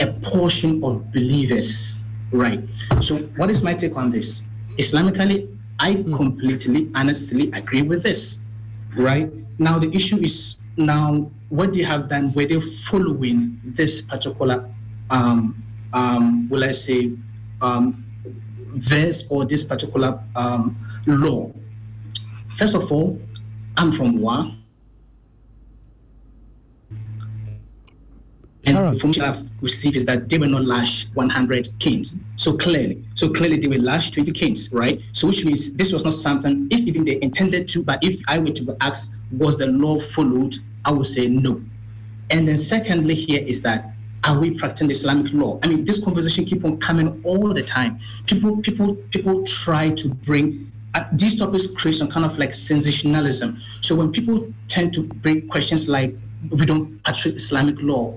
a portion of believers, right? So what is my take on this? Islamically, I completely, honestly agree with this, right? Now the issue is, now what they have done, were they following this particular, um, um, will I say, um, verse or this particular um, law? First of all, I'm from Wa, and the information I've received is that they will not lash one hundred kings. So clearly, so clearly they will lash twenty kings, right? So which means this was not something, if even they intended to, but if I were to ask, was the law followed? I would say no. And then secondly here is that, are we practicing Islamic law? I mean, this conversation keeps on coming all the time. People, people, people try to bring, uh, these topics create some kind of like sensationalism. So when people tend to bring questions like, we don't practice Islamic law,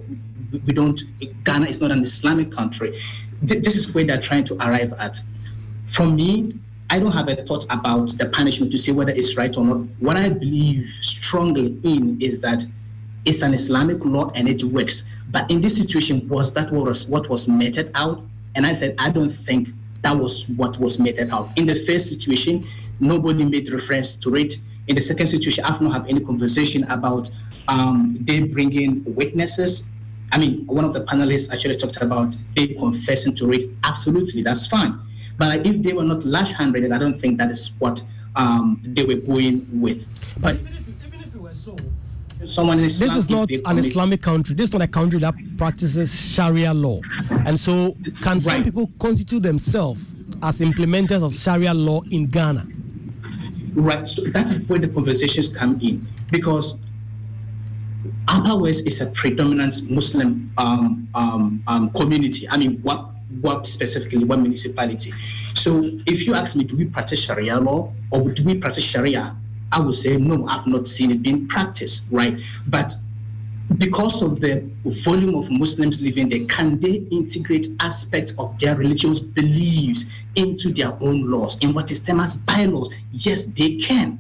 we don't, Ghana is not an Islamic country, Th- this is where they're trying to arrive at. For me, I don't have a thought about the punishment to say whether it's right or not. What I believe strongly in is that it's an Islamic law and it works. But in this situation, was that what was, what was meted out? And I said, I don't think that was what was meted out. In the first situation, nobody made reference to it. In the second situation, I've not had any conversation about um, they bringing witnesses. I mean, one of the panelists actually talked about they confessing to it. Absolutely, that's fine. But if they were not lash handed, I don't think that is what um, they were going with. But, but even if even if it were so, someone in Islam, this is not an Islamic country. This is not a country that practices Sharia law. And so can right. some people constitute themselves as implementers of Sharia law in Ghana? Right. So that's where the conversations come in. Because Upper West is a predominant Muslim um, um, um, community. I mean, what, what specifically, what municipality? So if you ask me, do we practice Sharia law or do we practice Sharia? I would say, no, I've not seen it being practiced, right? But because of the volume of Muslims living there, can they integrate aspects of their religious beliefs into their own laws, in what is termed as bylaws? Yes, they can.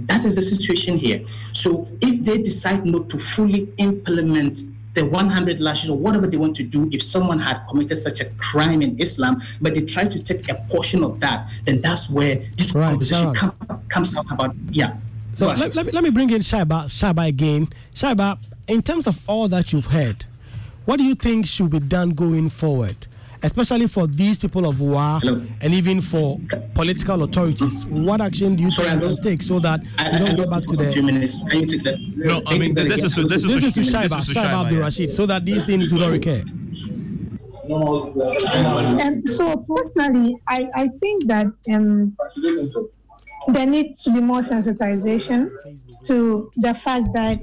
That is the situation here. So if they decide not to fully implement the one hundred lashes or whatever they want to do, if someone had committed such a crime in Islam, but they try to take a portion of that, then that's where this right, conversation come, comes out about, yeah. So right. let, let, me, let me bring in Shaiba, Shaiba again. Shaiba, in terms of all that you've heard, what do you think should be done going forward, especially for these people of war Hello. and even for political authorities? What action do you Sorry, think to take so that I, I, you don't go back to the... Can you take that? No, I mean, this is to Shaiba, Shaiba Abdul Rashid, so that these things do not recur. Um, so personally, I, I think that um, there needs to be more sensitization to the fact that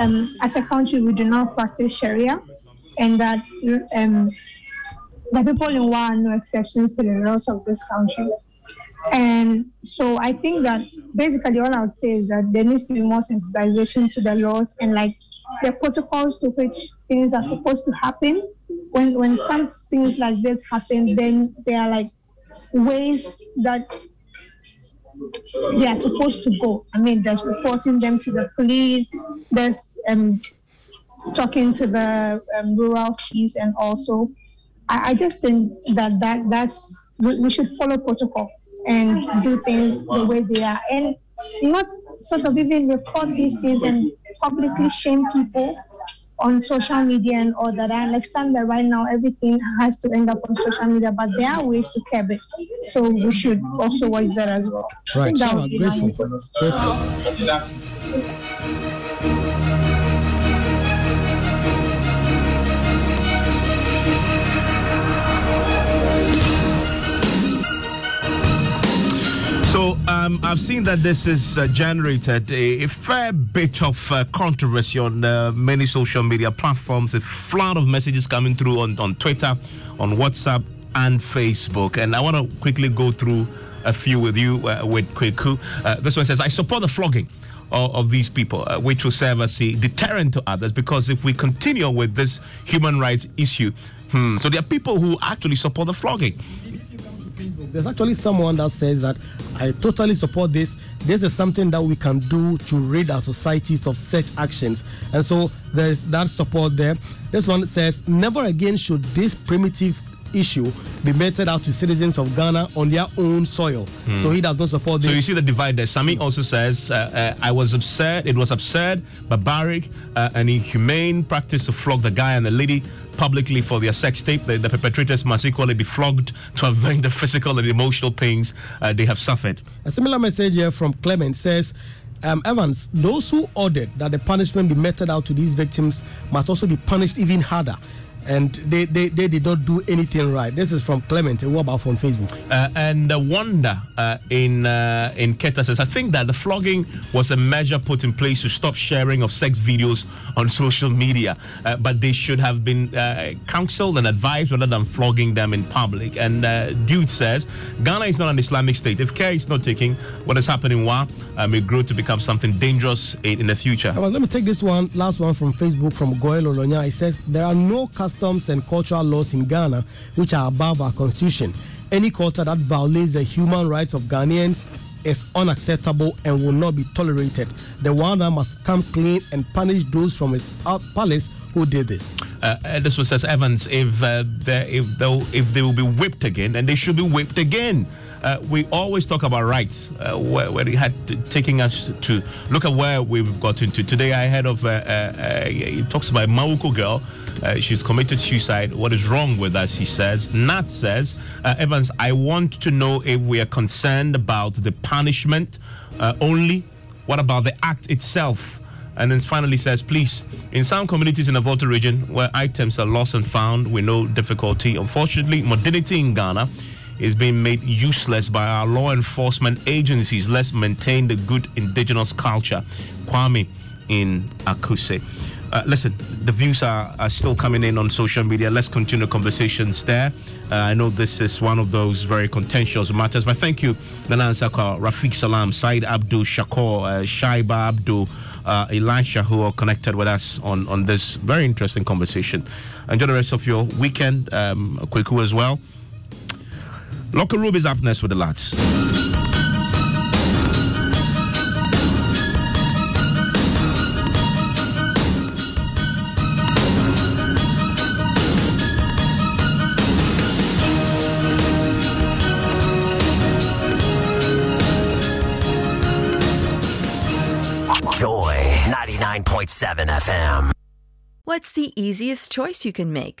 um, as a country, we do not practice Sharia, and that... Um, The people in war are no exceptions to the laws of this country. And so I think that basically all I would say is that there needs to be more sensitization to the laws and like the protocols to which things are supposed to happen. When when some things like this happen, then there are like ways that they are supposed to go. I mean, there's reporting them to the police, there's um, talking to the um, rural chiefs, and also I just think that, that that's, we should follow protocol and do things the way they are, and not sort of even report these things and publicly shame people on social media and all that. I understand that right now everything has to end up on social media, but there are ways to curb it. So we should also watch that as well. Right, so I'm grateful. grateful. Um, I've seen that this has uh, generated a, a fair bit of uh, controversy on uh, many social media platforms, a flood of messages coming through on, on Twitter, on WhatsApp and Facebook. And I want to quickly go through a few with you, uh, with Kweku. Uh, this one says, I support the flogging of, of these people, uh, which will serve as a deterrent to others, because if we continue with this human rights issue, hmm, so there are people who actually support the flogging. There's actually someone that says that I totally support this. This is something that we can do to rid our societies of such actions. And so there's that support there. This one says, never again should this primitive issue be meted out to citizens of Ghana on their own soil. Mm. So he does not support this. So you see the divide there. Sami mm. also says, uh, uh, I was absurd, it was absurd, barbaric, uh, and inhumane practice to flog the guy and the lady publicly for their sex tape. The, the perpetrators must equally be flogged to avenge the physical and emotional pains uh, they have suffered. A similar message here from Clement says, Um, Evans, those who ordered that the punishment be meted out to these victims must also be punished even harder. And they, they, they did not do anything right. This is from Clement, what about from Facebook? Uh, and uh, Wanda uh, in uh, in Keta says, I think that the flogging was a measure put in place to stop sharing of sex videos on social media. Uh, but they should have been uh, counseled and advised rather than flogging them in public. And uh, Dude says, Ghana is not an Islamic state. If care is not taken, what is happening Wa, uh, may grow to become something dangerous in, in the future. Well, let me take this one, last one from Facebook, from Goel Olonya. It says, there are no customs and cultural laws in Ghana which are above our constitution. Any culture that violates the human rights of Ghanaians is unacceptable and will not be tolerated. The Rwanda must come clean and punish those from his palace who did this. Uh, this one says, Evans, if uh, they if they if they will be whipped again, and they should be whipped again. Uh, we always talk about rights, uh, where, where it had to, taking us to, to look at where we've gotten to. Today I heard of, uh, uh, uh, he talks about a Mauko girl, uh, she's committed suicide. What is wrong with us, he says. Nat says, uh, Evans, I want to know if we are concerned about the punishment uh, only. What about the act itself? And then finally says, please, in some communities in the Volta region where items are lost and found, we know difficulty. Unfortunately, modernity in Ghana is being made useless by our law enforcement agencies. Let's maintain the good indigenous culture. Kwame in Akuse. Uh, listen, the views are, are still coming in on social media. Let's continue conversations there. Uh, I know this is one of those very contentious matters, but thank you, Nana Nsakwal, Rafiq Salam, Saeed Abdu Shakor, uh, Shaibu Abdul, uh, Elisha, who are connected with us on, on this very interesting conversation. Enjoy the rest of your weekend, um, Kweku as well. Locker Room is up next with the lads. Joy ninety-nine point seven F M. What's the easiest choice you can make?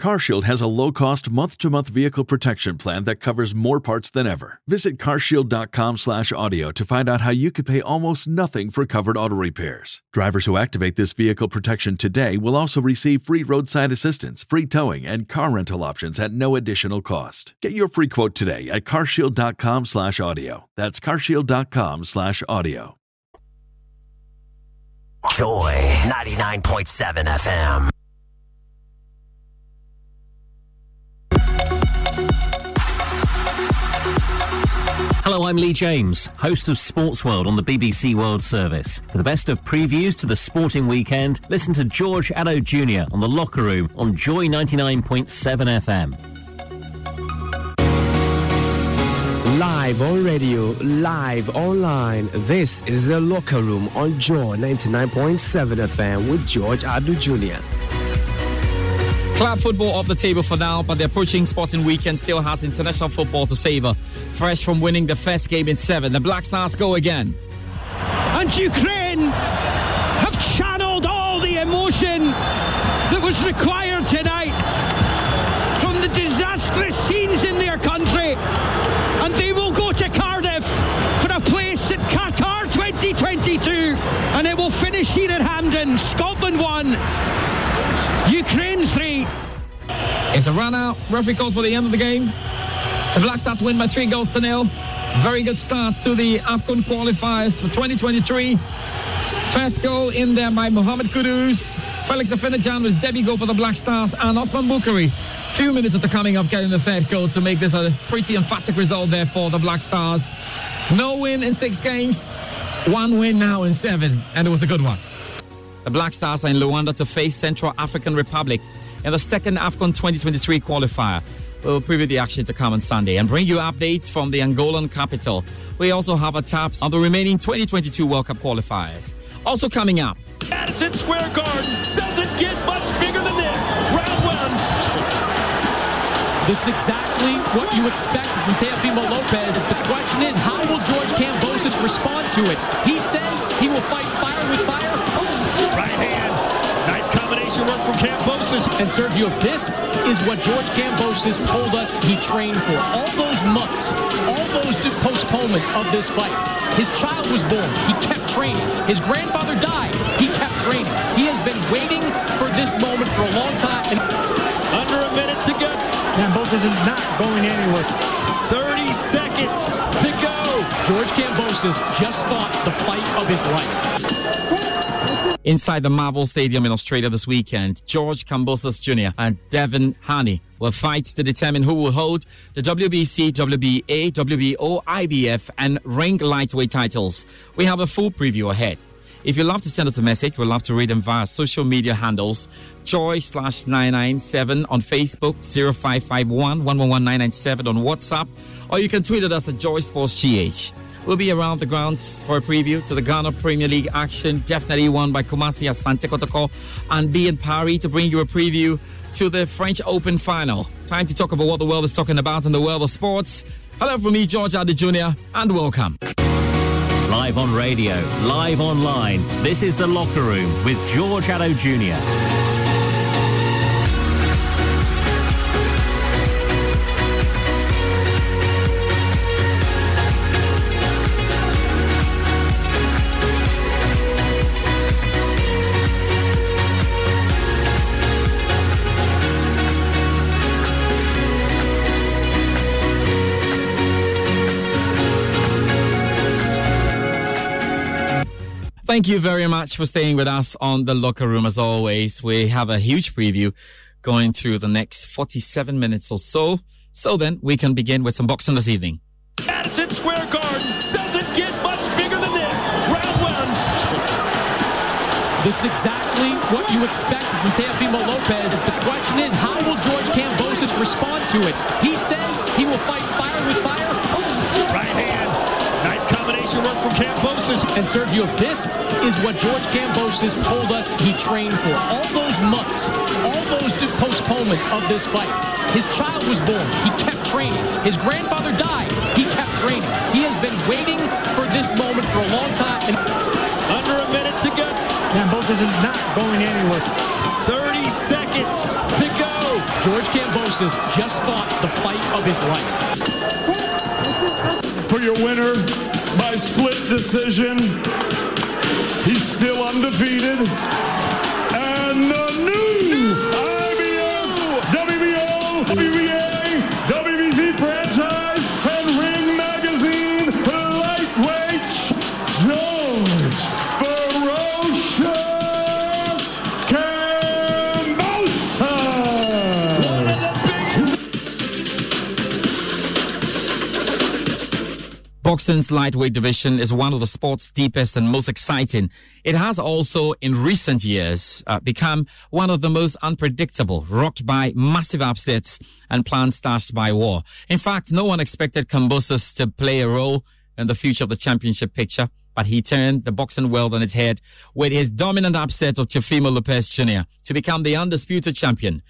CarShield has a low-cost, month-to-month vehicle protection plan that covers more parts than ever. Visit carshield.com slash audio to find out how you could pay almost nothing for covered auto repairs. Drivers who activate this vehicle protection today will also receive free roadside assistance, free towing, and car rental options at no additional cost. Get your free quote today at carshield.com slash audio. That's carshield.com slash audio. Joy ninety-nine point seven F M. Hello, I'm Lee James, host of Sports World on the B B C World Service. For the best of previews to the sporting weekend, listen to George Addo Junior on The Locker Room on Joy ninety-nine point seven F M. Live on radio, live online, this is The Locker Room on Joy ninety-nine point seven F M with George Addo Junior Club football off the table for now, but the approaching sporting weekend still has international football to savour. Fresh from winning the first game in seven, the Black Stars go again. And Ukraine have channeled all the emotion that was required tonight from the disastrous scenes in their country. And they will go to Cardiff for a place at Qatar twenty twenty-two. And it will finish here at Hampden. Scotland won. Ukraine three. It's a run out. Referee calls for the end of the game. The Black Stars win by three goals to nil. Very good start to the AFCON qualifiers for twenty twenty-three. First goal in there by Mohamed Kudus. Felix Afenajan was Debbie goal for the Black Stars, and Osman Bukari, few minutes after coming up, getting the third goal to make this a pretty emphatic result there for the Black Stars. No win in six games, one win now in seven, and it was a good one. The Black Stars are in Luanda to face Central African Republic in the second AFCON twenty twenty-three qualifier. We'll preview the action to come on Sunday and bring you updates from the Angolan capital. We also have a taps on the remaining twenty twenty-two World Cup qualifiers. Also coming up, Madison Square Garden doesn't get much bigger than this. Round one. This is exactly what you expect from Teofimo Lopez. The question is, how will George Kambosos respond to it? He says he will fight fire with fire. Right hand. Nice combination work from Kambosos. And Sergio, this is what George Kambosos told us he trained for. All those months, all those postponements of this fight. His child was born. He kept training. His grandfather died. He kept training. He has been waiting for this moment for a long time. And under a minute to go. Kambosos is not going anywhere. thirty seconds to go. George Kambosos just fought the fight of his life. Inside the Marvel Stadium in Australia this weekend, George Kambosos Junior and Devin Harney will fight to determine who will hold the W B C, W B A, W B O, I B F and Ring Lightweight titles. We have a full preview ahead. If you love to send us a message, we'd love to read them via social media handles. Joy slash nine nine seven on Facebook, zero five five one, one one one nine nine seven on WhatsApp, or you can tweet at us at Joy Sports G H. We'll be around the grounds for a preview to the Ghana Premier League action, definitely won by Kumasi Asante Kotoko, and be in Paris to bring you a preview to the French Open final. Time to talk about what the world is talking about in the world of sports. Hello from me, George Addo Junior, and welcome. Live on radio, live online, this is The Locker Room with George Addo Junior Thank you very much for staying with us on The Locker Room. As always, we have a huge preview going through the next forty-seven minutes or so. So then, we can begin with some boxing this evening. Madison Square Garden doesn't get much bigger than this. Round one. This is exactly what you expect from Teofimo Lopez. The question is, how will George Kambosos respond to it? He says he will fight fire with fire. Right hand. Nice combination work from Kambosos. And Sergio, this is what George Kambosos told us he trained for. All those months, all those postponements of this fight. His child was born. He kept training. His grandfather died. He kept training. He has been waiting for this moment for a long time. And under a minute to go. Kambosos is not going anywhere. thirty seconds to go. George Kambosos just fought the fight of his life. For your winner by split decision, he's still undefeated. And the new I B F, W B O, W B A, W B C franchise, and Ring Magazine lightweight George Ferocious Kambosos. Boxing's lightweight division is one of the sport's deepest and most exciting. It has also, in recent years, uh, become one of the most unpredictable, rocked by massive upsets and plans stashed by war. In fact, no one expected Kambosos to play a role in the future of the championship picture, but he turned the boxing world on its head with his dominant upset of Teofimo Lopez Junior to become the undisputed champion.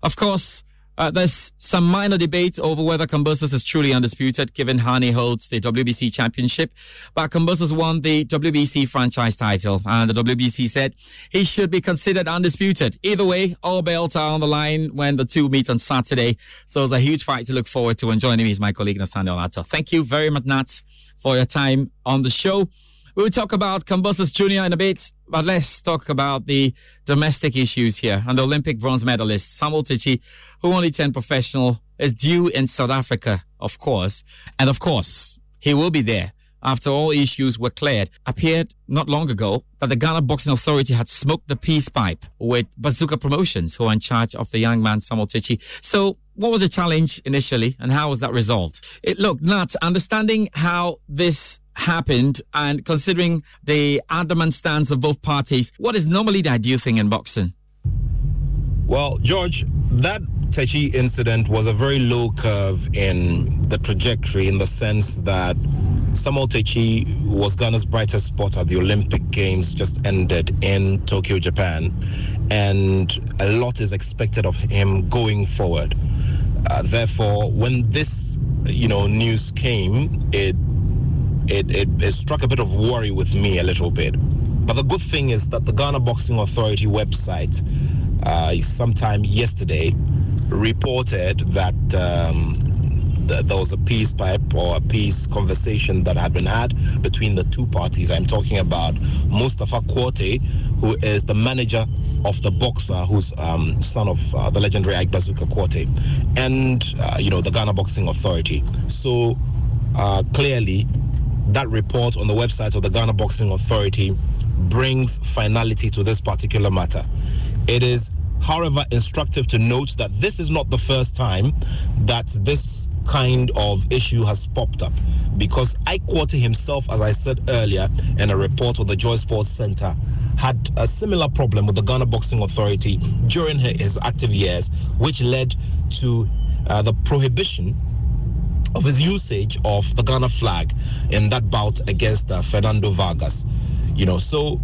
Of course, Uh, there's some minor debate over whether Kambosos is truly undisputed, given Harney holds the W B C championship. But Kambosos won the W B C franchise title, and the W B C said he should be considered undisputed. Either way, all belts are on the line when the two meet on Saturday. So it's a huge fight to look forward to. And joining me is my colleague, Nathaniel Atto. Thank you very much, Nat, for your time on the show. We'll talk about Kambosos Junior in a bit, but let's talk about the domestic issues here. And the Olympic bronze medalist, Samuel Takyi, who only turned professional, is due in South Africa, of course. And of course, he will be there after all issues were cleared. Appeared not long ago that the Ghana Boxing Authority had smoked the peace pipe with Bazooka Promotions, who are in charge of the young man, Samuel Takyi. So what was the challenge initially, and how was that resolved? It looked nuts. Understanding how this happened and considering the adamant stance of both parties, what is normally the ideal thing in boxing? Well, George, that Takyi incident was a very low curve in the trajectory, in the sense that Samuel Takyi was Ghana's brightest spot at the Olympic Games just ended in Tokyo, Japan, and a lot is expected of him going forward. Uh, therefore, when this, you know, news came, it It, it, it struck a bit of worry with me a little bit. But the good thing is that the Ghana Boxing Authority website uh, sometime yesterday reported that um, th- there was a peace pipe or a peace conversation that had been had between the two parties. I'm talking about Mustapha Quartey, who is the manager of the boxer who's um, son of uh, the legendary Ike Bazooka Quartey, and, uh, you know, the Ghana Boxing Authority. So uh, clearly, that report on the website of the Ghana Boxing Authority brings finality to this particular matter. It is, however, instructive to note that this is not the first time that this kind of issue has popped up, because Ike Quartey himself, as I said earlier, in a report on the Joy Sports Center, had a similar problem with the Ghana Boxing Authority during his active years, which led to uh, the prohibition of his usage of the Ghana flag in that bout against uh, Fernando Vargas. You know, so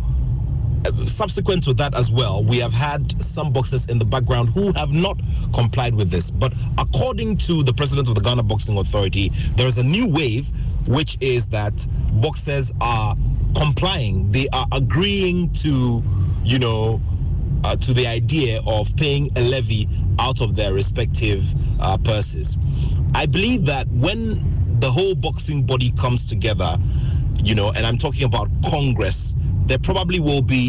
uh, subsequent to that as well, we have had some boxers in the background who have not complied with this. But according to the president of the Ghana Boxing Authority, there is a new wave, which is that boxers are complying. They are agreeing to, you know, uh, to the idea of paying a levy out of their respective uh, purses. I believe that when the whole boxing body comes together, you know, and I'm talking about Congress, there probably will be